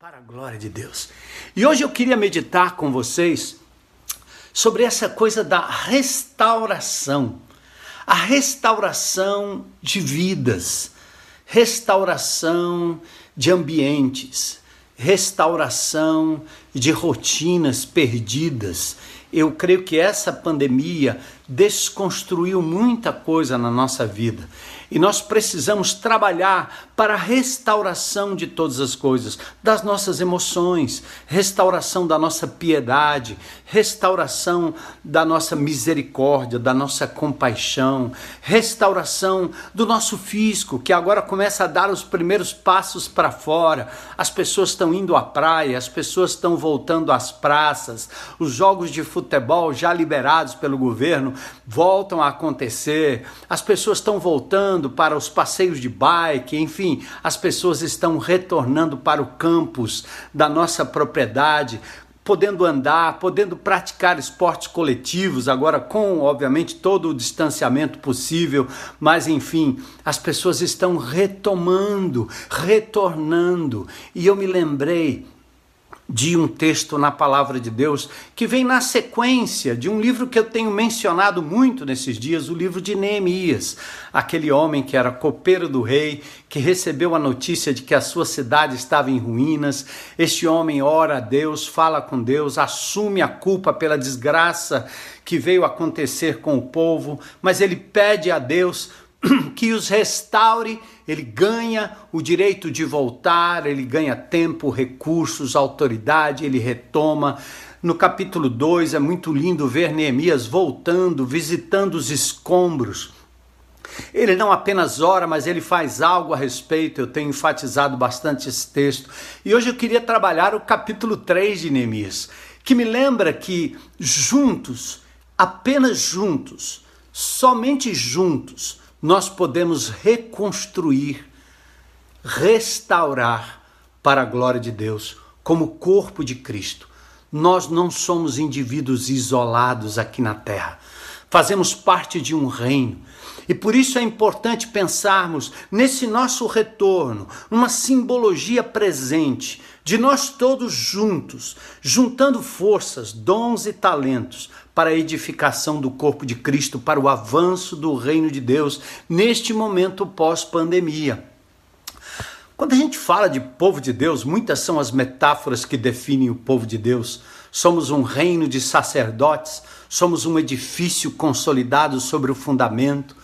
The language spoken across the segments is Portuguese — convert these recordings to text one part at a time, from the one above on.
Para a glória de Deus. E hoje eu queria meditar com vocês sobre essa coisa da restauração. A restauração de vidas, restauração de ambientes, restauração de rotinas perdidas. Eu creio que essa pandemia desconstruiu muita coisa na nossa vida. E nós precisamos trabalhar para a restauração de todas as coisas, das nossas emoções, restauração da nossa piedade, restauração da nossa misericórdia, da nossa compaixão, restauração do nosso físico, que agora começa a dar os primeiros passos para fora. As pessoas estão indo à praia, as pessoas estão voltando às praças, os jogos de futebol já liberados pelo governo voltam a acontecer, as pessoas estão voltando para os passeios de bike, enfim, as pessoas estão retornando para o campus da nossa propriedade, podendo andar, podendo praticar esportes coletivos, agora com, obviamente, todo o distanciamento possível, mas, enfim, as pessoas estão retornando, e eu me lembrei de um texto na palavra de Deus que vem na sequência de um livro que eu tenho mencionado muito nesses dias, o livro de Neemias, aquele homem que era copeiro do rei, que recebeu a notícia de que a sua cidade estava em ruínas. Este homem ora a Deus, fala com Deus, assume a culpa pela desgraça que veio acontecer com o povo, mas ele pede a Deus que os restaure. Ele ganha o direito de voltar, ele ganha tempo, recursos, autoridade, ele retoma. No capítulo 2 é muito lindo ver Neemias voltando, visitando os escombros. Ele não apenas ora, mas ele faz algo a respeito. Eu tenho enfatizado bastante esse texto. E hoje eu queria trabalhar o capítulo 3 de Neemias, que me lembra que juntos, apenas juntos, somente juntos, nós podemos reconstruir, restaurar para a glória de Deus, como corpo de Cristo. Nós não somos indivíduos isolados aqui na terra, fazemos parte de um reino. E por isso é importante pensarmos nesse nosso retorno, uma simbologia presente, de nós todos juntos, juntando forças, dons e talentos, para a edificação do corpo de Cristo, para o avanço do reino de Deus, neste momento pós-pandemia. Quando a gente fala de povo de Deus, muitas são as metáforas que definem o povo de Deus. Somos um reino de sacerdotes, somos um edifício consolidado sobre o fundamento.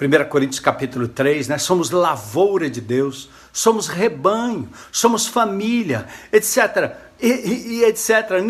1 Coríntios capítulo 3, né? Somos lavoura de Deus, somos rebanho, somos família, etc., e etc.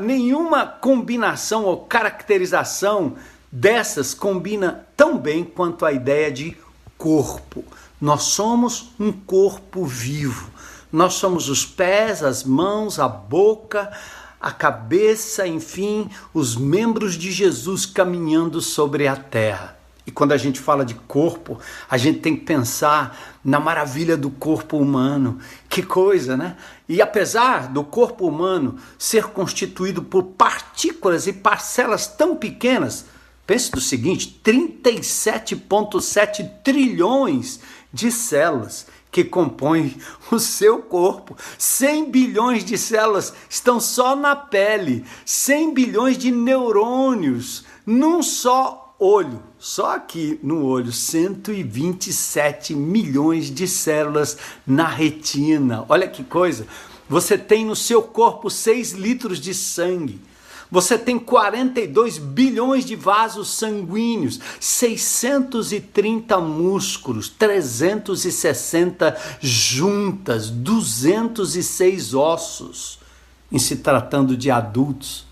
Nenhuma combinação ou caracterização dessas combina tão bem quanto a ideia de corpo. Nós somos um corpo vivo, nós somos os pés, as mãos, a boca, a cabeça, enfim, os membros de Jesus caminhando sobre a terra. E quando a gente fala de corpo, a gente tem que pensar na maravilha do corpo humano. Que coisa, né? E apesar do corpo humano ser constituído por partículas e parcelas tão pequenas, pense do seguinte, 37,7 trilhões de células que compõem o seu corpo. 100 bilhões de células estão só na pele, 100 bilhões de neurônios num só olho, só aqui no olho, 127 milhões de células na retina. Olha que coisa, você tem no seu corpo 6 litros de sangue, você tem 42 bilhões de vasos sanguíneos, 630 músculos, 360 juntas, 206 ossos, em se tratando de adultos.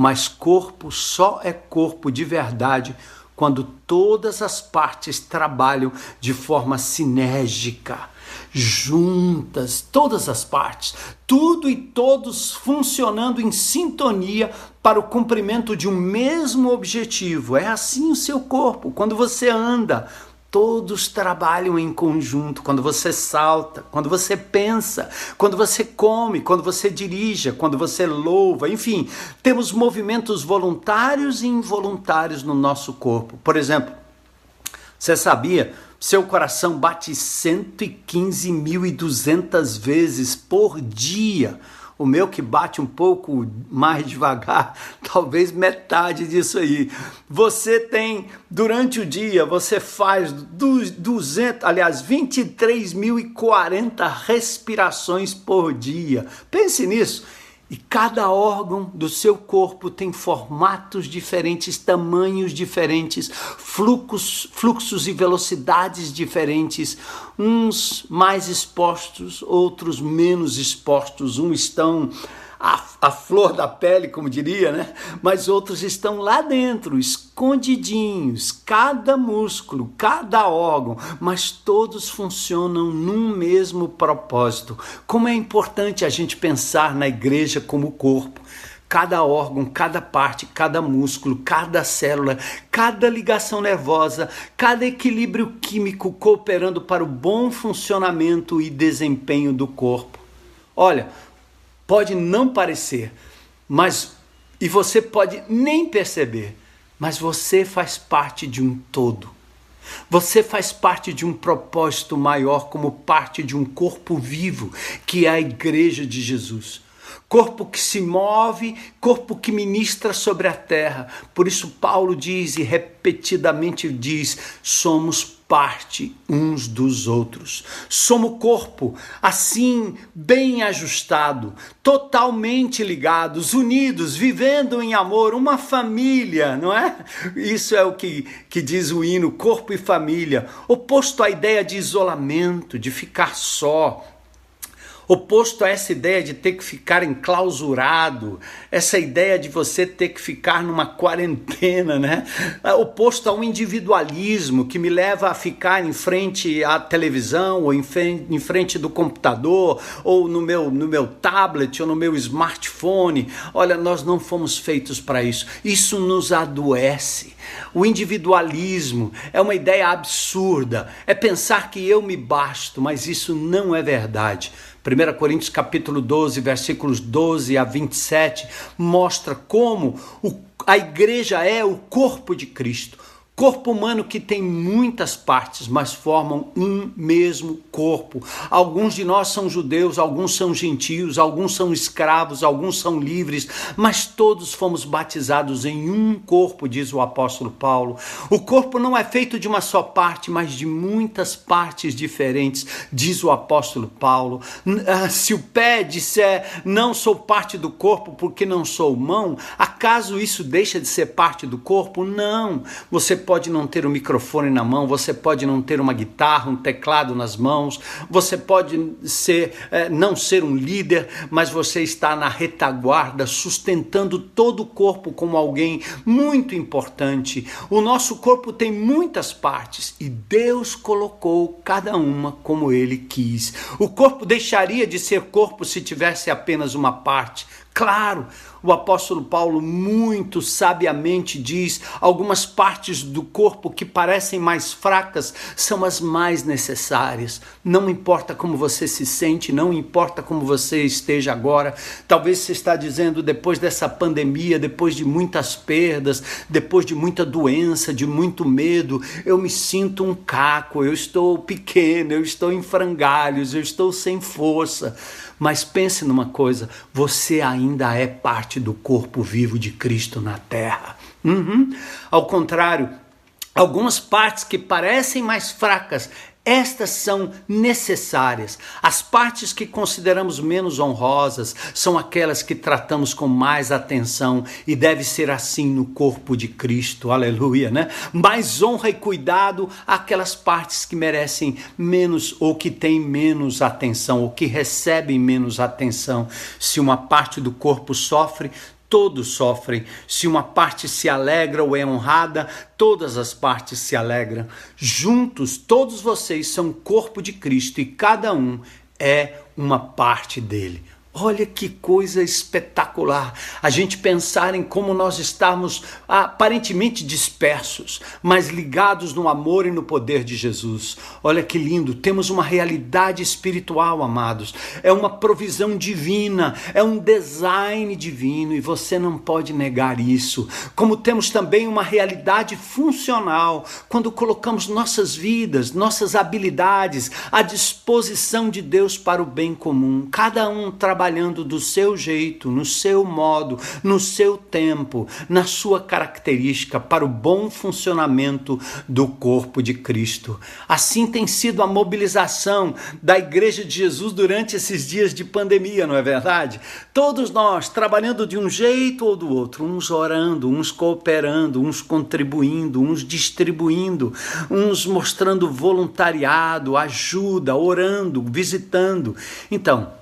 Mas corpo só é corpo de verdade quando todas as partes trabalham de forma sinérgica, juntas, todas as partes, tudo e todos funcionando em sintonia para o cumprimento de um mesmo objetivo. É assim o seu corpo. Quando você anda, todos trabalham em conjunto. Quando você salta, quando você pensa, quando você come, quando você dirige, quando você louva, enfim, temos movimentos voluntários e involuntários no nosso corpo. Por exemplo, você sabia Seu coração bate 115.200 vezes por dia. O meu que bate um pouco mais devagar, talvez metade disso aí. Você tem, durante o dia, você faz 23.040 respirações por dia. Pense nisso. E cada órgão do seu corpo tem formatos diferentes, tamanhos diferentes, fluxos e velocidades diferentes, uns mais expostos, outros menos expostos, uns estão à flor da pele, como diria, né? Mas outros estão lá dentro, escondidinhos, cada músculo, cada órgão, mas todos funcionam num mesmo propósito. Como é importante a gente pensar na igreja como corpo. Cada órgão, cada parte, cada músculo, cada célula, cada ligação nervosa, cada equilíbrio químico cooperando para o bom funcionamento e desempenho do corpo. Olha, pode não parecer, mas e você pode nem perceber, mas você faz parte de um todo. Você faz parte de um propósito maior como parte de um corpo vivo, que é a Igreja de Jesus. Corpo que se move, corpo que ministra sobre a terra. Por isso Paulo diz e repetidamente diz, somos parte uns dos outros. Somos corpo, assim, bem ajustado, totalmente ligados, unidos, vivendo em amor, uma família, não é? Isso é o que diz o hino, corpo e família, oposto à ideia de isolamento, de ficar só, oposto a essa ideia de ter que ficar enclausurado, essa ideia de você ter que ficar numa quarentena, né? Oposto ao individualismo que me leva a ficar em frente à televisão, ou em frente do computador, ou no meu tablet, ou no meu smartphone. Olha, nós não fomos feitos para isso. Isso nos adoece. O individualismo é uma ideia absurda, é pensar que eu me basto, mas isso não é verdade. 1 Coríntios capítulo 12, versículos 12 a 27, mostra como a igreja é o corpo de Cristo. Corpo humano que tem muitas partes, mas formam um mesmo corpo. Alguns de nós são judeus, alguns são gentios, alguns são escravos, alguns são livres, mas todos fomos batizados em um corpo, diz o apóstolo Paulo. O corpo não é feito de uma só parte, mas de muitas partes diferentes, diz o apóstolo Paulo. Se o pé disser, não sou parte do corpo porque não sou mão, acaso isso deixa de ser parte do corpo? Não. Você pode não ter um microfone na mão, você pode não ter uma guitarra, um teclado nas mãos, você pode não ser um líder, mas você está na retaguarda, sustentando todo o corpo como alguém muito importante. O nosso corpo tem muitas partes e Deus colocou cada uma como Ele quis. O corpo deixaria de ser corpo se tivesse apenas uma parte. Claro, o apóstolo Paulo muito sabiamente diz, algumas partes do corpo que parecem mais fracas são as mais necessárias. Não importa como você se sente, não importa como você esteja agora. Talvez você está dizendo, depois dessa pandemia, depois de muitas perdas, depois de muita doença, de muito medo, eu me sinto um caco, eu estou pequeno, eu estou em frangalhos, eu estou sem força. Mas pense numa coisa, você ainda é parte do corpo vivo de Cristo na terra. Ao contrário, algumas partes que parecem mais fracas, estas são necessárias. As partes que consideramos menos honrosas são aquelas que tratamos com mais atenção e deve ser assim no corpo de Cristo, aleluia, né? Mais honra e cuidado àquelas partes que merecem menos ou que têm menos atenção ou que recebem menos atenção. Se uma parte do corpo sofre, todos sofrem. Se uma parte se alegra ou é honrada, todas as partes se alegram. Juntos, todos vocês são o corpo de Cristo e cada um é uma parte dele. Olha que coisa espetacular a gente pensar em como nós estamos aparentemente dispersos, mas ligados no amor e no poder de Jesus. Olha que lindo, temos uma realidade espiritual, amados. É uma provisão divina, é um design divino e você não pode negar isso. Como temos também uma realidade funcional, quando colocamos nossas vidas, nossas habilidades à disposição de Deus para o bem comum. Cada um trabalhando do seu jeito, no seu modo, no seu tempo, na sua característica, para o bom funcionamento do corpo de Cristo. Assim tem sido a mobilização da Igreja de Jesus durante esses dias de pandemia, não é verdade? Todos nós trabalhando de um jeito ou do outro, uns orando, uns cooperando, uns contribuindo, uns distribuindo, uns mostrando voluntariado, ajuda, orando, visitando. Então,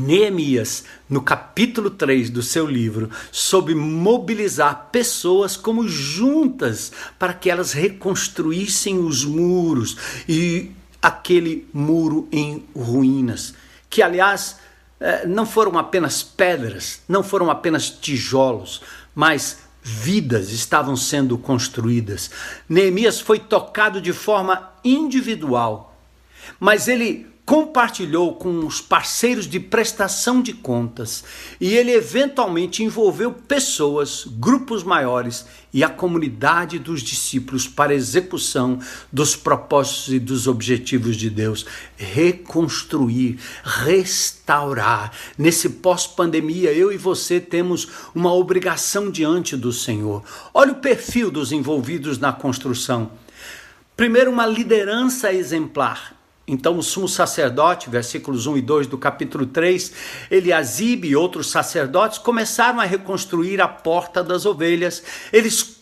Neemias, no capítulo 3 do seu livro, soube mobilizar pessoas como juntas para que elas reconstruíssem os muros e aquele muro em ruínas, que aliás não foram apenas pedras, não foram apenas tijolos, mas vidas estavam sendo construídas. Neemias foi tocado de forma individual, mas ele compartilhou com os parceiros de prestação de contas e ele eventualmente envolveu pessoas, grupos maiores e a comunidade dos discípulos para a execução dos propósitos e dos objetivos de Deus. Reconstruir, restaurar. Nesse pós-pandemia, eu e você temos uma obrigação diante do Senhor. Olha o perfil dos envolvidos na construção. Primeiro, uma liderança exemplar. Então o sumo sacerdote, versículos 1 e 2 do capítulo 3, Eliasibe e outros sacerdotes começaram a reconstruir a porta das ovelhas. Eles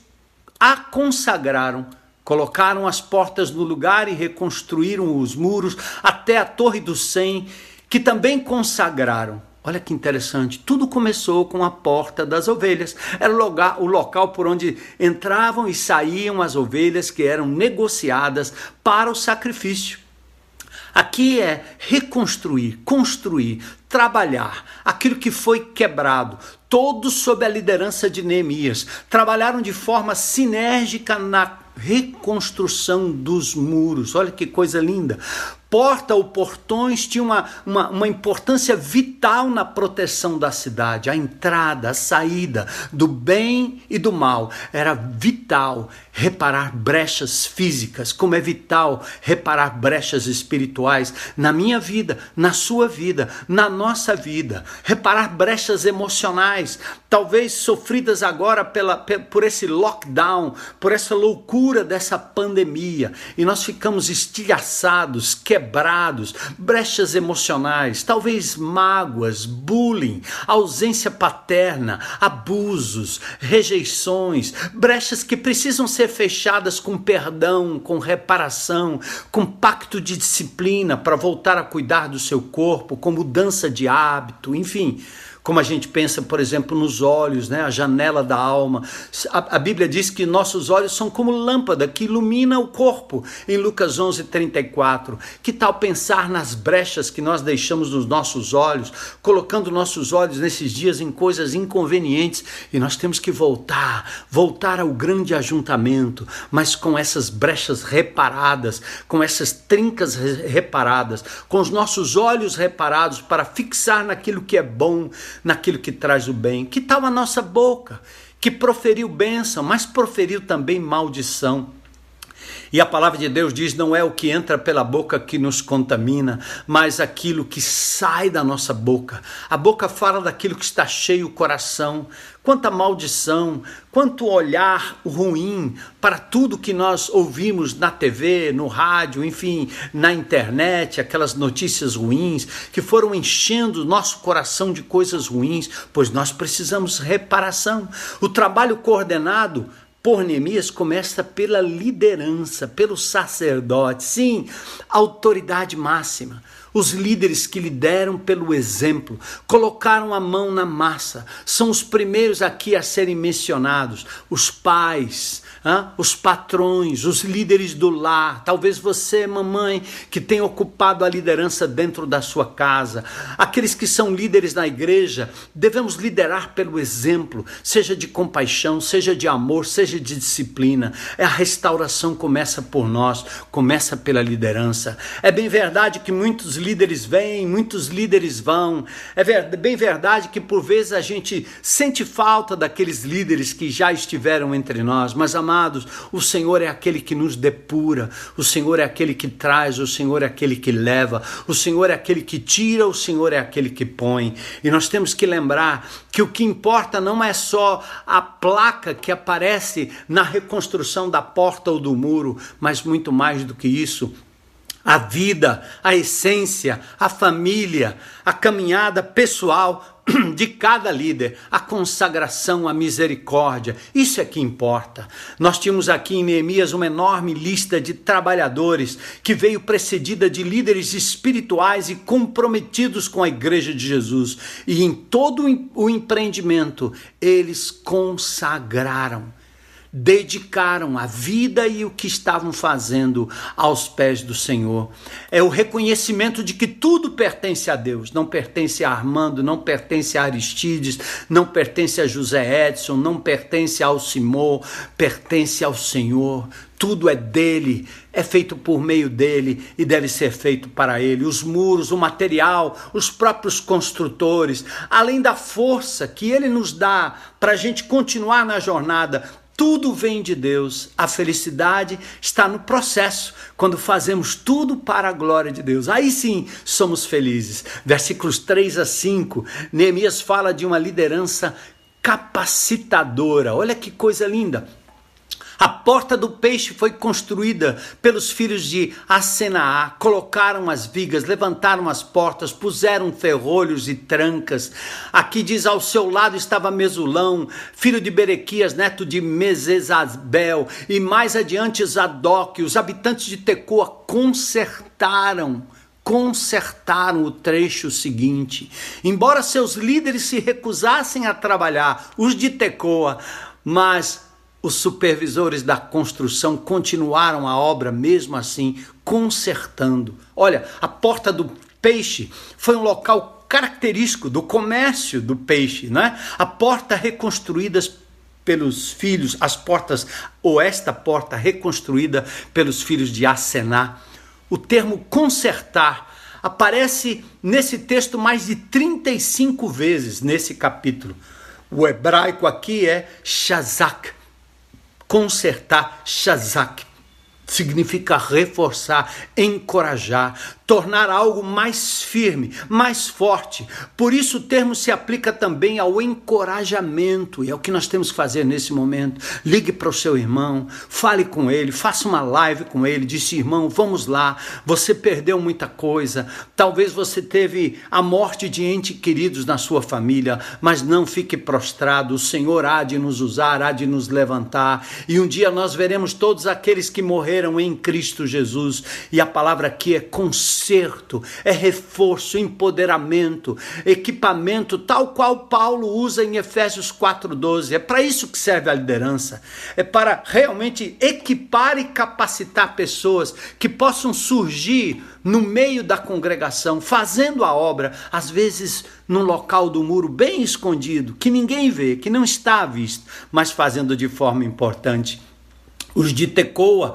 a consagraram, colocaram as portas no lugar e reconstruíram os muros até a Torre do Sem, que também consagraram. Olha que interessante, tudo começou com a porta das ovelhas, era o local por onde entravam e saíam as ovelhas que eram negociadas para o sacrifício. Aqui é reconstruir, construir, trabalhar aquilo que foi quebrado, todos sob a liderança de Neemias, trabalharam de forma sinérgica na reconstrução dos muros. Olha que coisa linda! Porta ou portões tinha uma importância vital na proteção da cidade. A entrada, a saída do bem e do mal. Era vital reparar brechas físicas, como é vital reparar brechas espirituais na minha vida, na sua vida, na nossa vida. Reparar brechas emocionais, talvez sofridas agora por esse lockdown, por essa loucura dessa pandemia. E nós ficamos estilhaçados, quebrados, brechas emocionais, talvez mágoas, bullying, ausência paterna, abusos, rejeições, brechas que precisam ser fechadas com perdão, com reparação, com pacto de disciplina para voltar a cuidar do seu corpo, com mudança de hábito, enfim. Como a gente pensa, por exemplo, nos olhos, né? A janela da alma. A Bíblia diz que nossos olhos são como lâmpada que ilumina o corpo, em Lucas 11:34. Que tal pensar nas brechas que nós deixamos nos nossos olhos, colocando nossos olhos nesses dias em coisas inconvenientes, e nós temos que voltar ao grande ajuntamento, mas com essas brechas reparadas, com essas trincas reparadas, com os nossos olhos reparados para fixar naquilo que é bom, naquilo que traz o bem. Que tal a nossa boca, que proferiu bênção, mas proferiu também maldição? E a palavra de Deus diz, não é o que entra pela boca que nos contamina, mas aquilo que sai da nossa boca. A boca fala daquilo que está cheio o coração. Quanta maldição, quanto olhar ruim para tudo que nós ouvimos na TV, no rádio, enfim, na internet, aquelas notícias ruins que foram enchendo o nosso coração de coisas ruins, pois nós precisamos reparação. O trabalho coordenado por Neemias começa pela liderança, pelo sacerdote, sim, autoridade máxima. Os líderes que lideram pelo exemplo, colocaram a mão na massa, são os primeiros aqui a serem mencionados, os pais, os patrões, os líderes do lar, talvez você, mamãe, que tem ocupado a liderança dentro da sua casa, aqueles que são líderes na igreja, devemos liderar pelo exemplo, seja de compaixão, seja de amor, seja de disciplina. A restauração começa por nós, começa pela liderança. É bem verdade que muitos líderes vêm, muitos líderes vão, é bem verdade que por vezes a gente sente falta daqueles líderes que já estiveram entre nós, mas, amados, o Senhor é aquele que nos depura, o Senhor é aquele que traz, o Senhor é aquele que leva, o Senhor é aquele que tira, o Senhor é aquele que põe. E nós temos que lembrar que o que importa não é só a placa que aparece na reconstrução da porta ou do muro, mas muito mais do que isso, a vida, a essência, a família, a caminhada pessoal de cada líder, a consagração, a misericórdia, isso é que importa. Nós tínhamos aqui em Neemias uma enorme lista de trabalhadores que veio precedida de líderes espirituais e comprometidos com a igreja de Jesus, e em todo o empreendimento eles consagraram, dedicaram a vida e o que estavam fazendo aos pés do Senhor. É o reconhecimento de que tudo pertence a Deus, não pertence a Armando, não pertence a Aristides, não pertence a José Edson, não pertence ao Simão, pertence ao Senhor. Tudo é dele, é feito por meio dele e deve ser feito para ele. Os muros, o material, os próprios construtores, além da força que ele nos dá para a gente continuar na jornada, tudo vem de Deus. A felicidade está no processo, quando fazemos tudo para a glória de Deus. Aí sim somos felizes. Versículos 3 a 5, Neemias fala de uma liderança capacitadora. Olha que coisa linda. A porta do peixe foi construída pelos filhos de Asenaá, colocaram as vigas, levantaram as portas, puseram ferrolhos e trancas. Aqui diz, ao seu lado estava Mesulão, filho de Berequias, neto de Mesesabel, e mais adiante Zadok. Os habitantes de Tecoa consertaram o trecho seguinte. Embora seus líderes se recusassem a trabalhar, os de Tecoa, mas os supervisores da construção continuaram a obra mesmo assim, consertando. Olha, a porta do peixe foi um local característico do comércio do peixe, né? A porta reconstruída pelos filhos, as portas, ou esta porta reconstruída pelos filhos de Asená. O termo consertar aparece nesse texto mais de 35 vezes nesse capítulo. O hebraico aqui é shazak. Consertar, shazak, significa reforçar, encorajar, tornar algo mais firme, mais forte. Por isso o termo se aplica também ao encorajamento, e é o que nós temos que fazer nesse momento. Ligue para o seu irmão, fale com ele, faça uma live com ele, disse, irmão, vamos lá, você perdeu muita coisa, talvez você teve a morte de entes queridos na sua família, mas não fique prostrado, o Senhor há de nos usar, há de nos levantar, e um dia nós veremos todos aqueles que morreram em Cristo Jesus. E a palavra aqui é conserto, é reforço, empoderamento, equipamento, tal qual Paulo usa em Efésios 4:12. É para isso que serve a liderança, é para realmente equipar e capacitar pessoas que possam surgir no meio da congregação, fazendo a obra, às vezes num local do muro bem escondido, que ninguém vê, que não está à vista, mas fazendo de forma importante. Os de Tecoa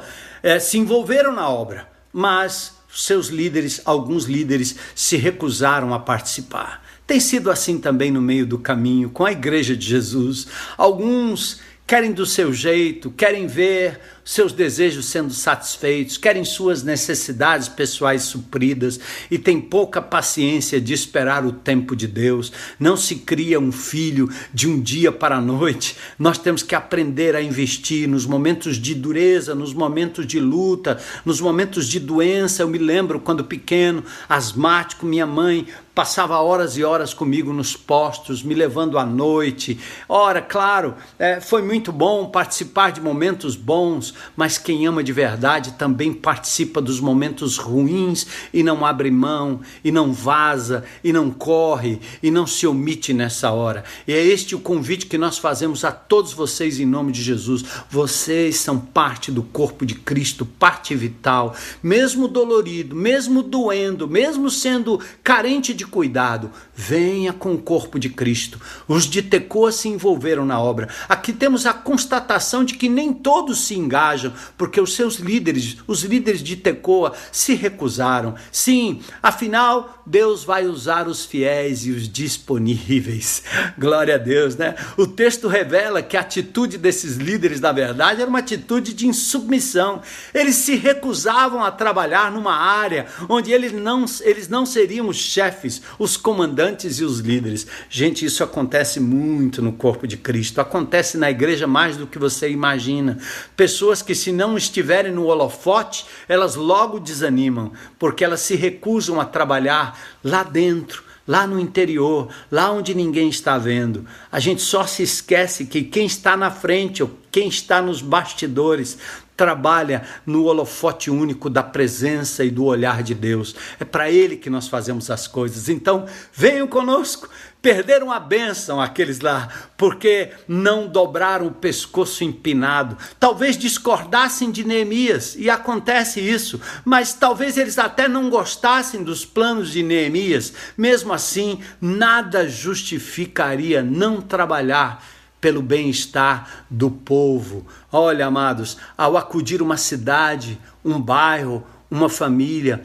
se envolveram na obra, mas seus líderes, alguns líderes, se recusaram a participar. Tem sido assim também no meio do caminho, com a igreja de Jesus. Alguns querem do seu jeito, querem ver seus desejos sendo satisfeitos, querem suas necessidades pessoais supridas e tem pouca paciência de esperar o tempo de Deus. Não se cria um filho de um dia para a noite. Nós temos que aprender a investir nos momentos de dureza, nos momentos de luta, nos momentos de doença. Eu me lembro quando pequeno, asmático, minha mãe passava horas e horas comigo nos postos, me levando à noite. Ora, claro, foi muito bom participar de momentos bons, mas quem ama de verdade também participa dos momentos ruins e não abre mão, e não vaza, e não corre, e não se omite nessa hora. E é este o convite que nós fazemos a todos vocês em nome de Jesus. Vocês são parte do corpo de Cristo, parte vital, mesmo dolorido, mesmo doendo, mesmo sendo carente de cuidado, venha com o corpo de Cristo. Os de Tecoa se envolveram na obra. Aqui temos a constatação de que nem todos se engajam, porque os seus líderes, os líderes de Tecoa, se recusaram. Sim, afinal, Deus vai usar os fiéis e os disponíveis. Glória a Deus, né? O texto revela que a atitude desses líderes, na verdade, era uma atitude de insubmissão. Eles se recusavam a trabalhar numa área onde eles não seriam os chefes, os comandantes e os líderes. Gente, isso acontece muito no corpo de Cristo, acontece na igreja mais do que você imagina. Pessoas que, se não estiverem no holofote, elas logo desanimam, porque elas se recusam a trabalhar lá dentro, lá no interior, lá onde ninguém está vendo. A gente só se esquece que quem está na frente ou quem está nos bastidores trabalha no holofote único da presença e do olhar de Deus. É para Ele que nós fazemos as coisas. Então, venham conosco. Perderam a bênção aqueles lá, porque não dobraram o pescoço empinado. Talvez discordassem de Neemias, e acontece isso, mas talvez eles até não gostassem dos planos de Neemias. Mesmo assim, nada justificaria não trabalhar pelo bem-estar do povo. Olha, amados, ao acudir uma cidade, um bairro, uma família,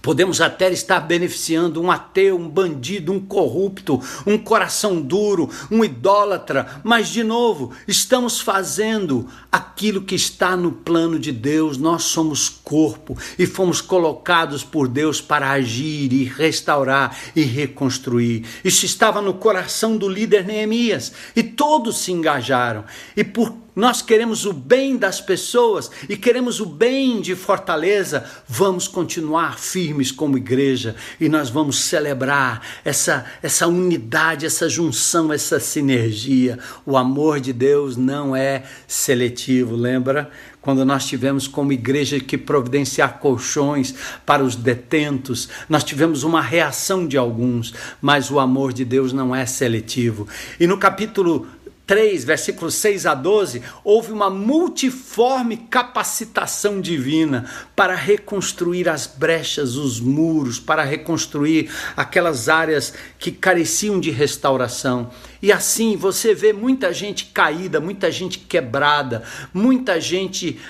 podemos até estar beneficiando um ateu, um bandido, um corrupto, um coração duro, um idólatra, mas de novo, estamos fazendo aquilo que está no plano de Deus. Nós somos corpo e fomos colocados por Deus para agir e restaurar e reconstruir. Isso estava no coração do líder Neemias e todos se engajaram. E por nós queremos o bem das pessoas e queremos o bem de Fortaleza, vamos continuar firmes como igreja e nós vamos celebrar essa unidade, essa junção, essa sinergia. O amor de Deus não é seletivo, lembra? Quando nós tivemos como igreja que providenciar colchões para os detentos, nós tivemos uma reação de alguns, mas o amor de Deus não é seletivo. E no capítulo 3, versículos 6 a 12, houve uma multiforme capacitação divina para reconstruir as brechas, os muros, para reconstruir aquelas áreas que careciam de restauração. E assim você vê muita gente caída, muita gente quebrada, muita gente,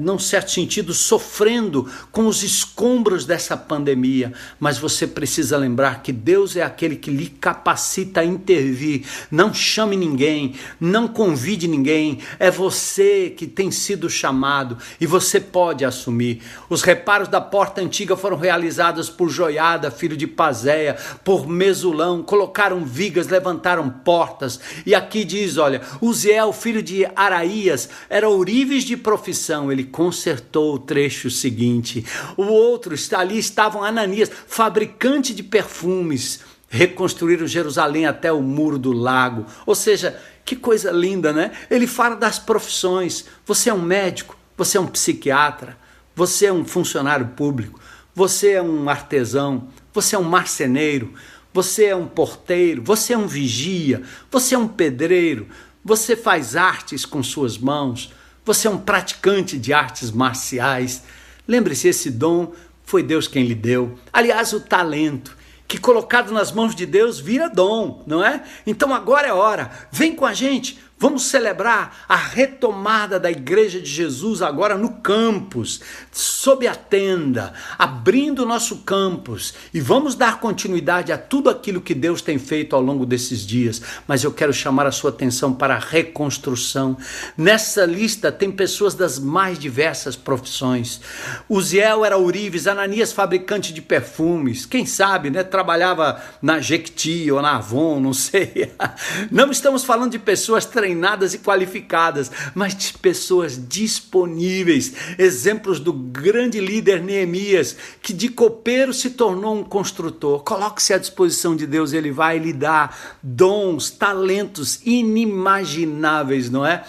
num certo sentido, sofrendo com os escombros dessa pandemia. Mas você precisa lembrar que Deus é aquele que lhe capacita a intervir. Não chame ninguém, não convide ninguém. É você que tem sido chamado e você pode assumir. Os reparos da porta antiga foram realizados por Joiada, filho de Pazéia, por Mesulão, colocaram vigas, levantaram portas, e aqui diz, olha, Uziel, filho de Araías, era ourives de profissão, ele consertou o trecho seguinte. O outro, ali estavam Ananias, fabricante de perfumes, reconstruíram Jerusalém até o muro do lago. Ou seja, que coisa linda, né? Ele fala das profissões. Você é um médico, você é um psiquiatra, você é um funcionário público, você é um artesão, você é um marceneiro, você é um porteiro, você é um vigia, você é um pedreiro, você faz artes com suas mãos, você é um praticante de artes marciais. Lembre-se, esse dom foi Deus quem lhe deu. Aliás, o talento, que colocado nas mãos de Deus vira dom, não é? Então agora é hora, vem com a gente. Vamos celebrar a retomada da Igreja de Jesus agora no campus, sob a tenda, abrindo o nosso campus, e vamos dar continuidade a tudo aquilo que Deus tem feito ao longo desses dias. Mas eu quero chamar a sua atenção para a reconstrução. Nessa lista tem pessoas das mais diversas profissões. Uziel era ourives, Ananias fabricante de perfumes, quem sabe, né, trabalhava na Jequiti ou na Avon, não sei. Não estamos falando de pessoas treinadas e qualificadas, mas de pessoas disponíveis, exemplos do grande líder Neemias, que de copeiro se tornou um construtor. Coloque-se à disposição de Deus, Ele vai lhe dar dons, talentos inimagináveis, não é?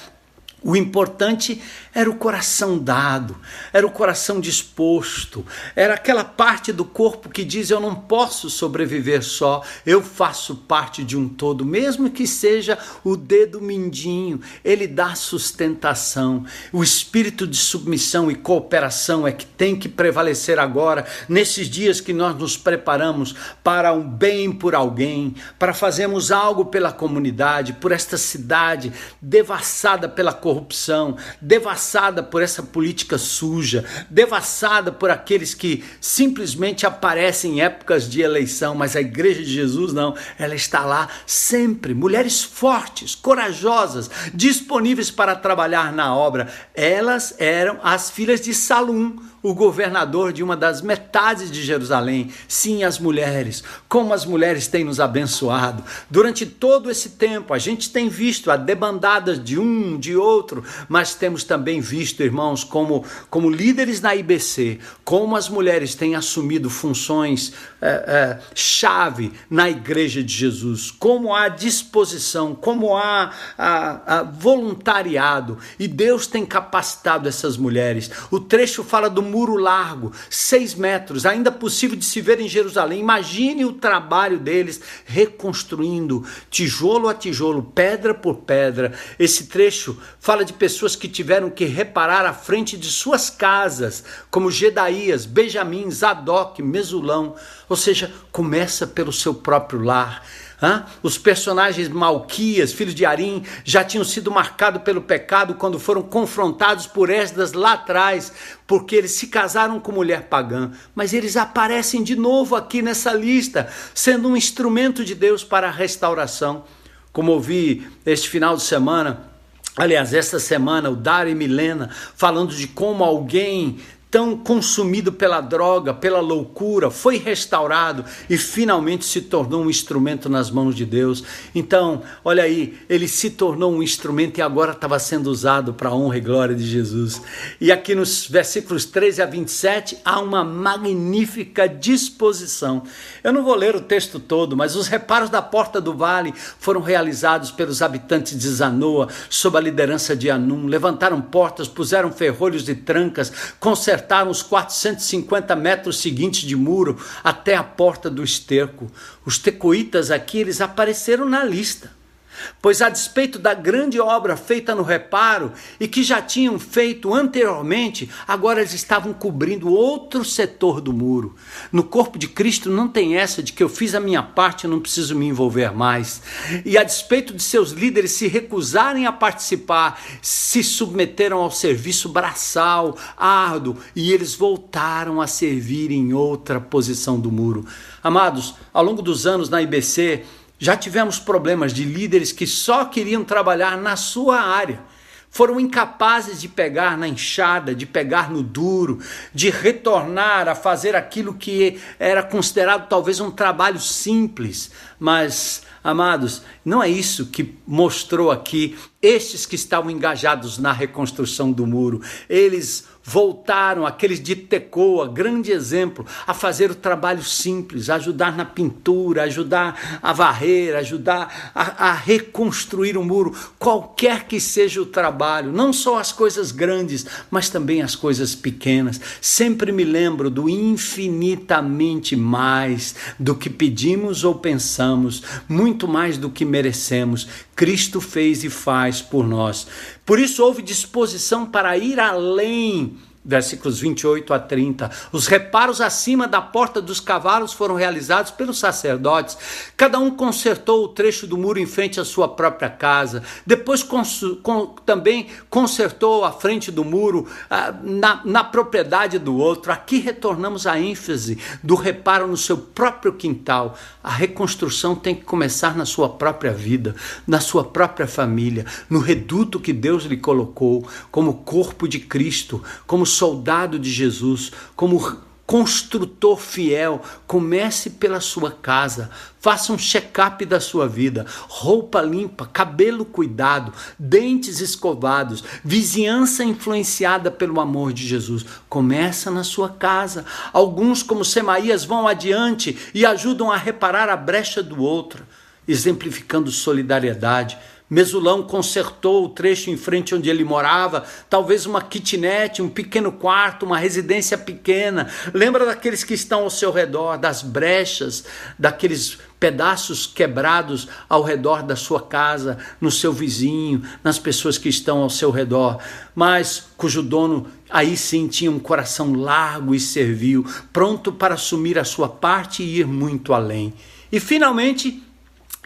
O importante era o coração dado, era o coração disposto, era aquela parte do corpo que diz: eu não posso sobreviver só, eu faço parte de um todo, mesmo que seja o dedo mindinho, ele dá sustentação. O espírito de submissão e cooperação é que tem que prevalecer agora, nesses dias que nós nos preparamos para um bem por alguém, para fazermos algo pela comunidade, por esta cidade devassada pela corrupção, devassada por essa política suja, devassada por aqueles que simplesmente aparecem em épocas de eleição, mas a igreja de Jesus não, ela está lá sempre, mulheres fortes, corajosas, disponíveis para trabalhar na obra. Elas eram as filhas de Salum, o governador de uma das metades de Jerusalém. Sim, as mulheres, como as mulheres têm nos abençoado. Durante todo esse tempo, a gente tem visto a debandada de um, de outro, mas temos também visto, irmãos, como líderes na IBC, como as mulheres têm assumido funções chave na igreja de Jesus, como há disposição, como há voluntariado, e Deus tem capacitado essas mulheres. O trecho fala do muro largo, 6 metros, ainda possível de se ver em Jerusalém. Imagine o trabalho deles reconstruindo tijolo a tijolo, pedra por pedra. Esse trecho fala de pessoas que tiveram que reparar a frente de suas casas, como Gedaías, Benjamim, Zadok, Mesulão. Ou seja, começa pelo seu próprio lar. Os personagens Malquias, filho de Arim, já tinham sido marcados pelo pecado quando foram confrontados por Esdras lá atrás, porque eles se casaram com mulher pagã, mas eles aparecem de novo aqui nessa lista, sendo um instrumento de Deus para a restauração. Como ouvi este final de semana, aliás, esta semana, o Dário e Milena, falando de como alguém tão consumido pela droga, pela loucura, foi restaurado e finalmente se tornou um instrumento nas mãos de Deus. Então, olha aí, ele se tornou um instrumento e agora estava sendo usado para a honra e glória de Jesus. E aqui nos versículos 13 a 27, há uma magnífica disposição. Eu não vou ler o texto todo, mas os reparos da porta do vale foram realizados pelos habitantes de Zanoa, sob a liderança de Anum. Levantaram portas, puseram ferrolhos e trancas, consertaram os 450 metros seguintes de muro até a porta do esterco. Os tecoítas aqui, eles apareceram na lista, pois a despeito da grande obra feita no reparo e que já tinham feito anteriormente, agora eles estavam cobrindo outro setor do muro. No corpo de Cristo não tem essa de que eu fiz a minha parte e não preciso me envolver mais. E a despeito de seus líderes se recusarem a participar, se submeteram ao serviço braçal, árduo, e eles voltaram a servir em outra posição do muro. Amados, ao longo dos anos na IBC, já tivemos problemas de líderes que só queriam trabalhar na sua área, foram incapazes de pegar na enxada, de pegar no duro, de retornar a fazer aquilo que era considerado talvez um trabalho simples. Mas, amados, não é isso que mostrou aqui estes que estavam engajados na reconstrução do muro. Eles voltaram, aqueles de Tecoa, grande exemplo, a fazer o trabalho simples, ajudar na pintura, ajudar a varrer, ajudar a reconstruir o muro, qualquer que seja o trabalho, não só as coisas grandes, mas também as coisas pequenas. Sempre me lembro do infinitamente mais do que pedimos ou pensamos, muito mais do que merecemos, Cristo fez e faz por nós. Por isso houve disposição para ir além, versículos 28 a 30. Os reparos acima da porta dos cavalos foram realizados pelos sacerdotes. Cada um consertou o trecho do muro em frente à sua própria casa. Depois também consertou a frente do muro na propriedade do outro. Aqui retornamos à ênfase do reparo no seu próprio quintal. A reconstrução tem que começar na sua própria vida, na sua própria família, no reduto que Deus lhe colocou, como corpo de Cristo, como soldado de Jesus, como construtor fiel. Comece pela sua casa, faça um check-up da sua vida, roupa limpa, cabelo cuidado, dentes escovados, vizinhança influenciada pelo amor de Jesus. Começa na sua casa. Alguns, como Semaías, vão adiante e ajudam a reparar a brecha do outro, exemplificando solidariedade. Mesulão consertou o trecho em frente onde ele morava, talvez uma kitnet, um pequeno quarto, uma residência pequena. Lembra daqueles que estão ao seu redor, das brechas, daqueles pedaços quebrados ao redor da sua casa, no seu vizinho, nas pessoas que estão ao seu redor, mas cujo dono aí sim tinha um coração largo e servil, pronto para assumir a sua parte e ir muito além. E finalmente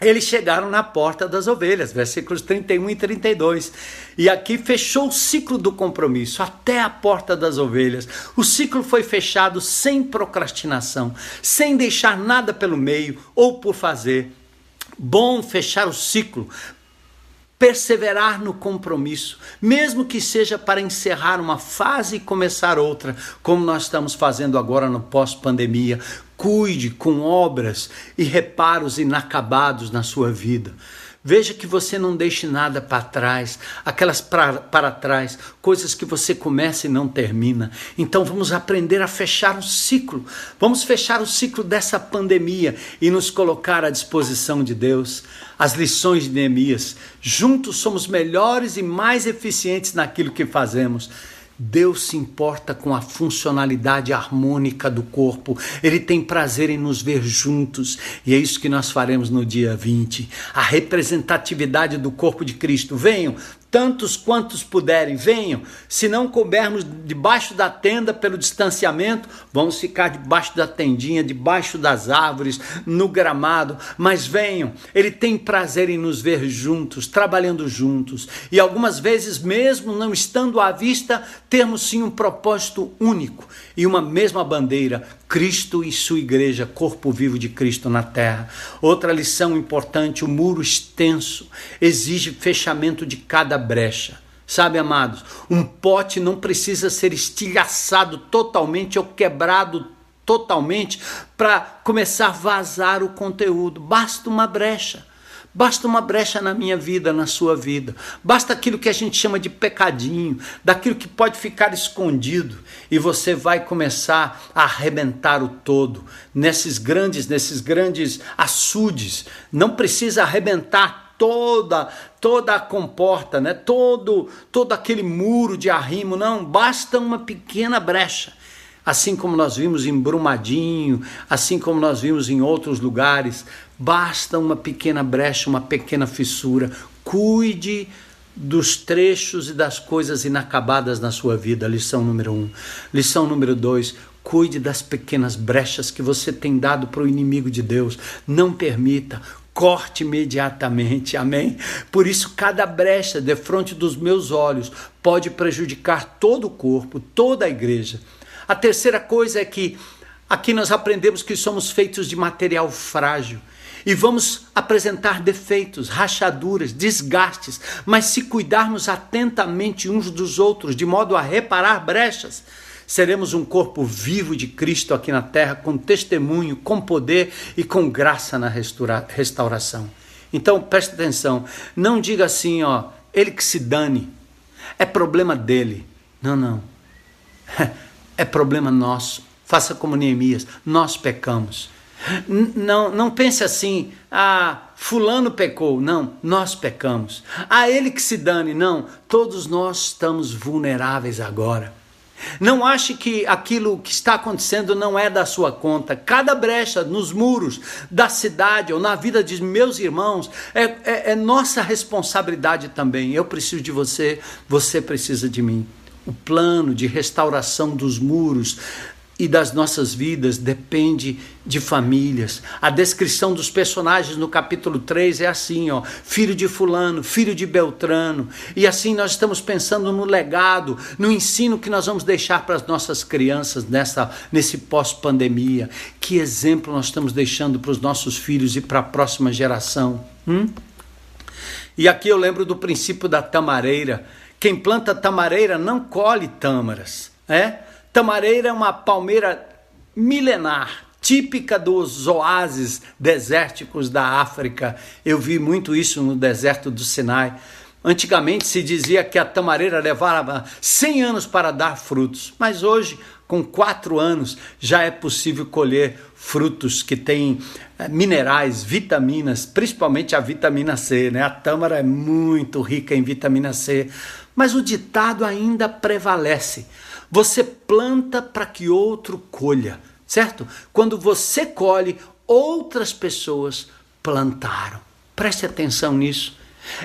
eles chegaram na porta das ovelhas, versículos 31 e 32, e aqui fechou o ciclo do compromisso, até a porta das ovelhas. O ciclo foi fechado sem procrastinação, sem deixar nada pelo meio ou por fazer. Bom fechar o ciclo, perseverar no compromisso, mesmo que seja para encerrar uma fase e começar outra, como nós estamos fazendo agora no pós-pandemia. Cuide com obras e reparos inacabados na sua vida. Veja que você não deixe nada para trás, aquelas para trás, coisas que você começa e não termina. Então vamos aprender a fechar o ciclo. Vamos fechar o ciclo dessa pandemia e nos colocar à disposição de Deus. As lições de Neemias. Juntos somos melhores e mais eficientes naquilo que fazemos. Deus se importa com a funcionalidade harmônica do corpo. Ele tem prazer em nos ver juntos. E é isso que nós faremos no dia 20. A representatividade do corpo de Cristo. Venham, tantos quantos puderem, venham. Se não coubermos debaixo da tenda pelo distanciamento, vamos ficar debaixo da tendinha, debaixo das árvores, no gramado. Mas venham, ele tem prazer em nos ver juntos, trabalhando juntos. E algumas vezes, mesmo não estando à vista, termos sim um propósito único e uma mesma bandeira, Cristo e sua igreja, corpo vivo de Cristo na terra. Outra lição importante, o muro extenso exige fechamento de cada brecha. Sabe, amados, um pote não precisa ser estilhaçado totalmente ou quebrado totalmente para começar a vazar o conteúdo, basta uma brecha. Basta uma brecha na minha vida, na sua vida. Basta aquilo que a gente chama de pecadinho, daquilo que pode ficar escondido. E você vai começar a arrebentar o todo. Nesses grandes açudes. Não precisa arrebentar toda a comporta, né? Todo aquele muro de arrimo. Não, basta uma pequena brecha. Assim como nós vimos em Brumadinho, assim como nós vimos em outros lugares, basta uma pequena brecha, uma pequena fissura. Cuide dos trechos e das coisas inacabadas na sua vida, lição número 1. Lição número 2, cuide das pequenas brechas que você tem dado para o inimigo de Deus. Não permita. Corte imediatamente, amém? Por isso, cada brecha defronte dos meus olhos pode prejudicar todo o corpo, toda a igreja. A terceira coisa é que aqui nós aprendemos que somos feitos de material frágil e vamos apresentar defeitos, rachaduras, desgastes, mas se cuidarmos atentamente uns dos outros de modo a reparar brechas, seremos um corpo vivo de Cristo aqui na terra, com testemunho, com poder e com graça na restauração. Então preste atenção, não diga assim, ó, ele que se dane, é problema dele. Não. É problema nosso, faça como Neemias, nós pecamos. Não pense assim, fulano pecou, não, nós pecamos. Ele que se dane, não, todos nós estamos vulneráveis agora. Não ache que aquilo que está acontecendo não é da sua conta. Cada brecha nos muros da cidade ou na vida de meus irmãos é nossa responsabilidade também. Eu preciso de você, você precisa de mim. O plano de restauração dos muros e das nossas vidas depende de famílias. A descrição dos personagens no capítulo 3 é assim, ó, filho de fulano, filho de Beltrano. E assim nós estamos pensando no legado, no ensino que nós vamos deixar para as nossas crianças nesse pós-pandemia. Que exemplo nós estamos deixando para os nossos filhos e para a próxima geração? E aqui eu lembro do princípio da tamareira. Quem planta tamareira não colhe tâmaras. Tamareira é uma palmeira milenar, típica dos oásis desérticos da África. Eu vi muito isso no deserto do Sinai. Antigamente se dizia que a tamareira levava 100 anos para dar frutos, mas hoje, com 4 anos, já é possível colher frutos que têm minerais, vitaminas, principalmente a vitamina C, né? A tâmara é muito rica em vitamina C, mas o ditado ainda prevalece. Você planta para que outro colha, certo? Quando você colhe, outras pessoas plantaram. Preste atenção nisso.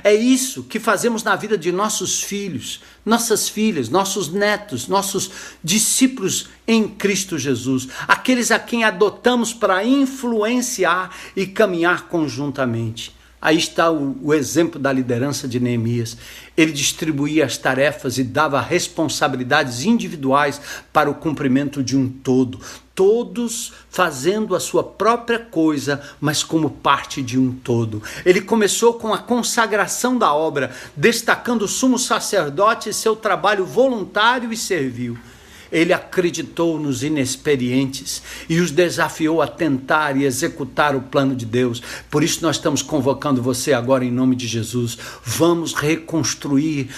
É isso que fazemos na vida de nossos filhos, nossas filhas, nossos netos, nossos discípulos em Cristo Jesus, aqueles a quem adotamos para influenciar e caminhar conjuntamente. Aí está o exemplo da liderança de Neemias. Ele distribuía as tarefas e dava responsabilidades individuais para o cumprimento de um todo. Todos fazendo a sua própria coisa, mas como parte de um todo. Ele começou com a consagração da obra, destacando o sumo sacerdote e seu trabalho voluntário e servil. Ele acreditou nos inexperientes e os desafiou a tentar e executar o plano de Deus. Por isso nós estamos convocando você agora em nome de Jesus. Vamos reconstruir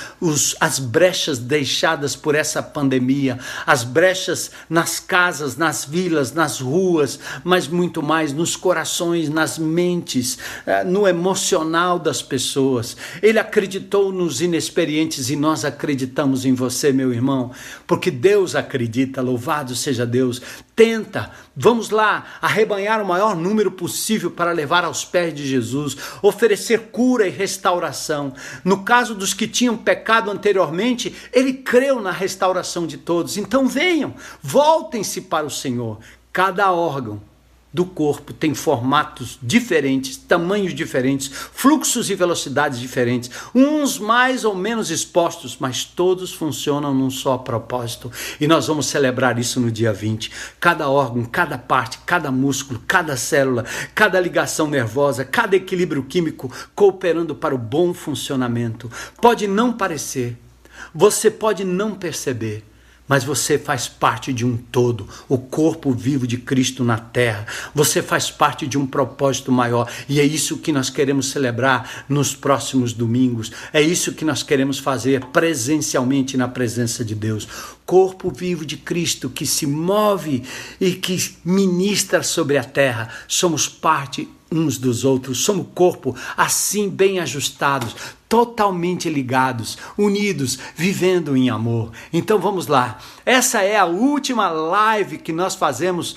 as brechas deixadas por essa pandemia, as brechas nas casas, nas vilas, nas ruas, mas muito mais nos corações, nas mentes, no emocional das pessoas. Ele acreditou nos inexperientes e nós acreditamos em você, meu irmão, porque Deus acredita, louvado seja Deus. Tenta, vamos lá, arrebanhar o maior número possível para levar aos pés de Jesus, oferecer cura e restauração. No caso dos que tinham pecado anteriormente, ele creu na restauração de todos. Então venham, voltem-se para o Senhor. Cada órgão do corpo tem formatos diferentes, tamanhos diferentes, fluxos e velocidades diferentes, uns mais ou menos expostos, mas todos funcionam num só propósito, e nós vamos celebrar isso no dia 20, cada órgão, cada parte, cada músculo, cada célula, cada ligação nervosa, cada equilíbrio químico, cooperando para o bom funcionamento. Pode não parecer, você pode não perceber, mas você faz parte de um todo, o corpo vivo de Cristo na terra. Você faz parte de um propósito maior. E é isso que nós queremos celebrar nos próximos domingos. É isso que nós queremos fazer presencialmente na presença de Deus. Corpo vivo de Cristo que se move e que ministra sobre a terra. Somos parte uns dos outros, somos corpo assim bem ajustados, totalmente ligados, unidos, vivendo em amor. Então vamos lá, essa é a última live que nós fazemos,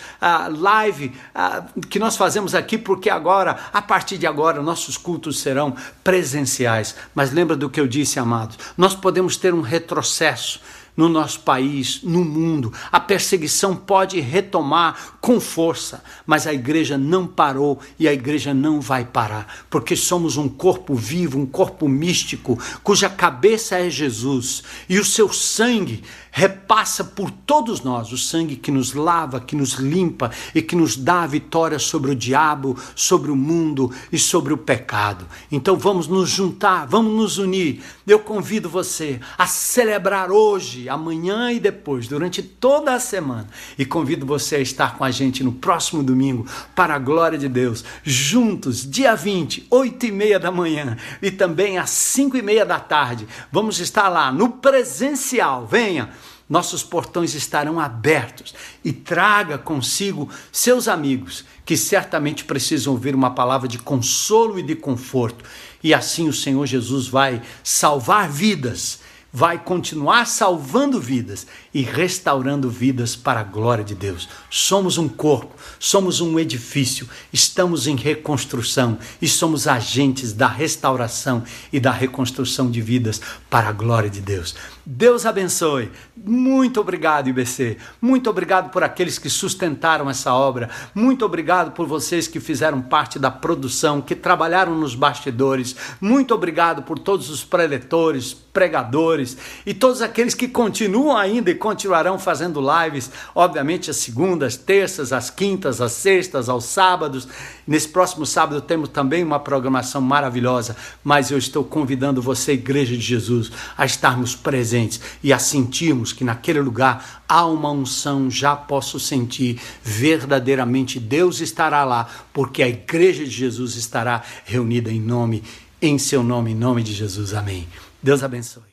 aqui, porque agora, a partir de agora, nossos cultos serão presenciais. Mas lembra do que eu disse, amados, nós podemos ter um retrocesso no nosso país, no mundo. A perseguição pode retomar com força, mas a igreja não parou e a igreja não vai parar, porque somos um corpo vivo, um corpo místico, cuja cabeça é Jesus, e o seu sangue repassa por todos nós, o sangue que nos lava, que nos limpa e que nos dá a vitória sobre o diabo, sobre o mundo e sobre o pecado. Então vamos nos juntar, vamos nos unir. Eu convido você a celebrar hoje, amanhã e depois, durante toda a semana, e convido você a estar com a gente no próximo domingo, para a glória de Deus, juntos, dia 20, 8h30 da manhã, e também às 5h30 da tarde. Vamos estar lá no presencial. Venha! Nossos portões estarão abertos, e traga consigo seus amigos, que certamente precisam ouvir uma palavra de consolo e de conforto, e assim o Senhor Jesus vai salvar vidas, vai continuar salvando vidas e restaurando vidas para a glória de Deus. Somos um corpo, somos um edifício, estamos em reconstrução e somos agentes da restauração e da reconstrução de vidas para a glória de Deus. Deus abençoe. Muito obrigado, IBC. Muito obrigado por aqueles que sustentaram essa obra. Muito obrigado por vocês que fizeram parte da produção, que trabalharam nos bastidores. Muito obrigado por todos os preletores, pregadores e todos aqueles que continuam ainda e continuarão fazendo lives, obviamente às segundas, terças, às quintas, às sextas, aos sábados. Nesse próximo sábado temos também uma programação maravilhosa, mas eu estou convidando você, Igreja de Jesus, a estarmos presentes e a sentirmos que naquele lugar há uma unção, já posso sentir, verdadeiramente Deus estará lá, porque a Igreja de Jesus estará reunida em seu nome, em nome de Jesus. Amém. Deus abençoe.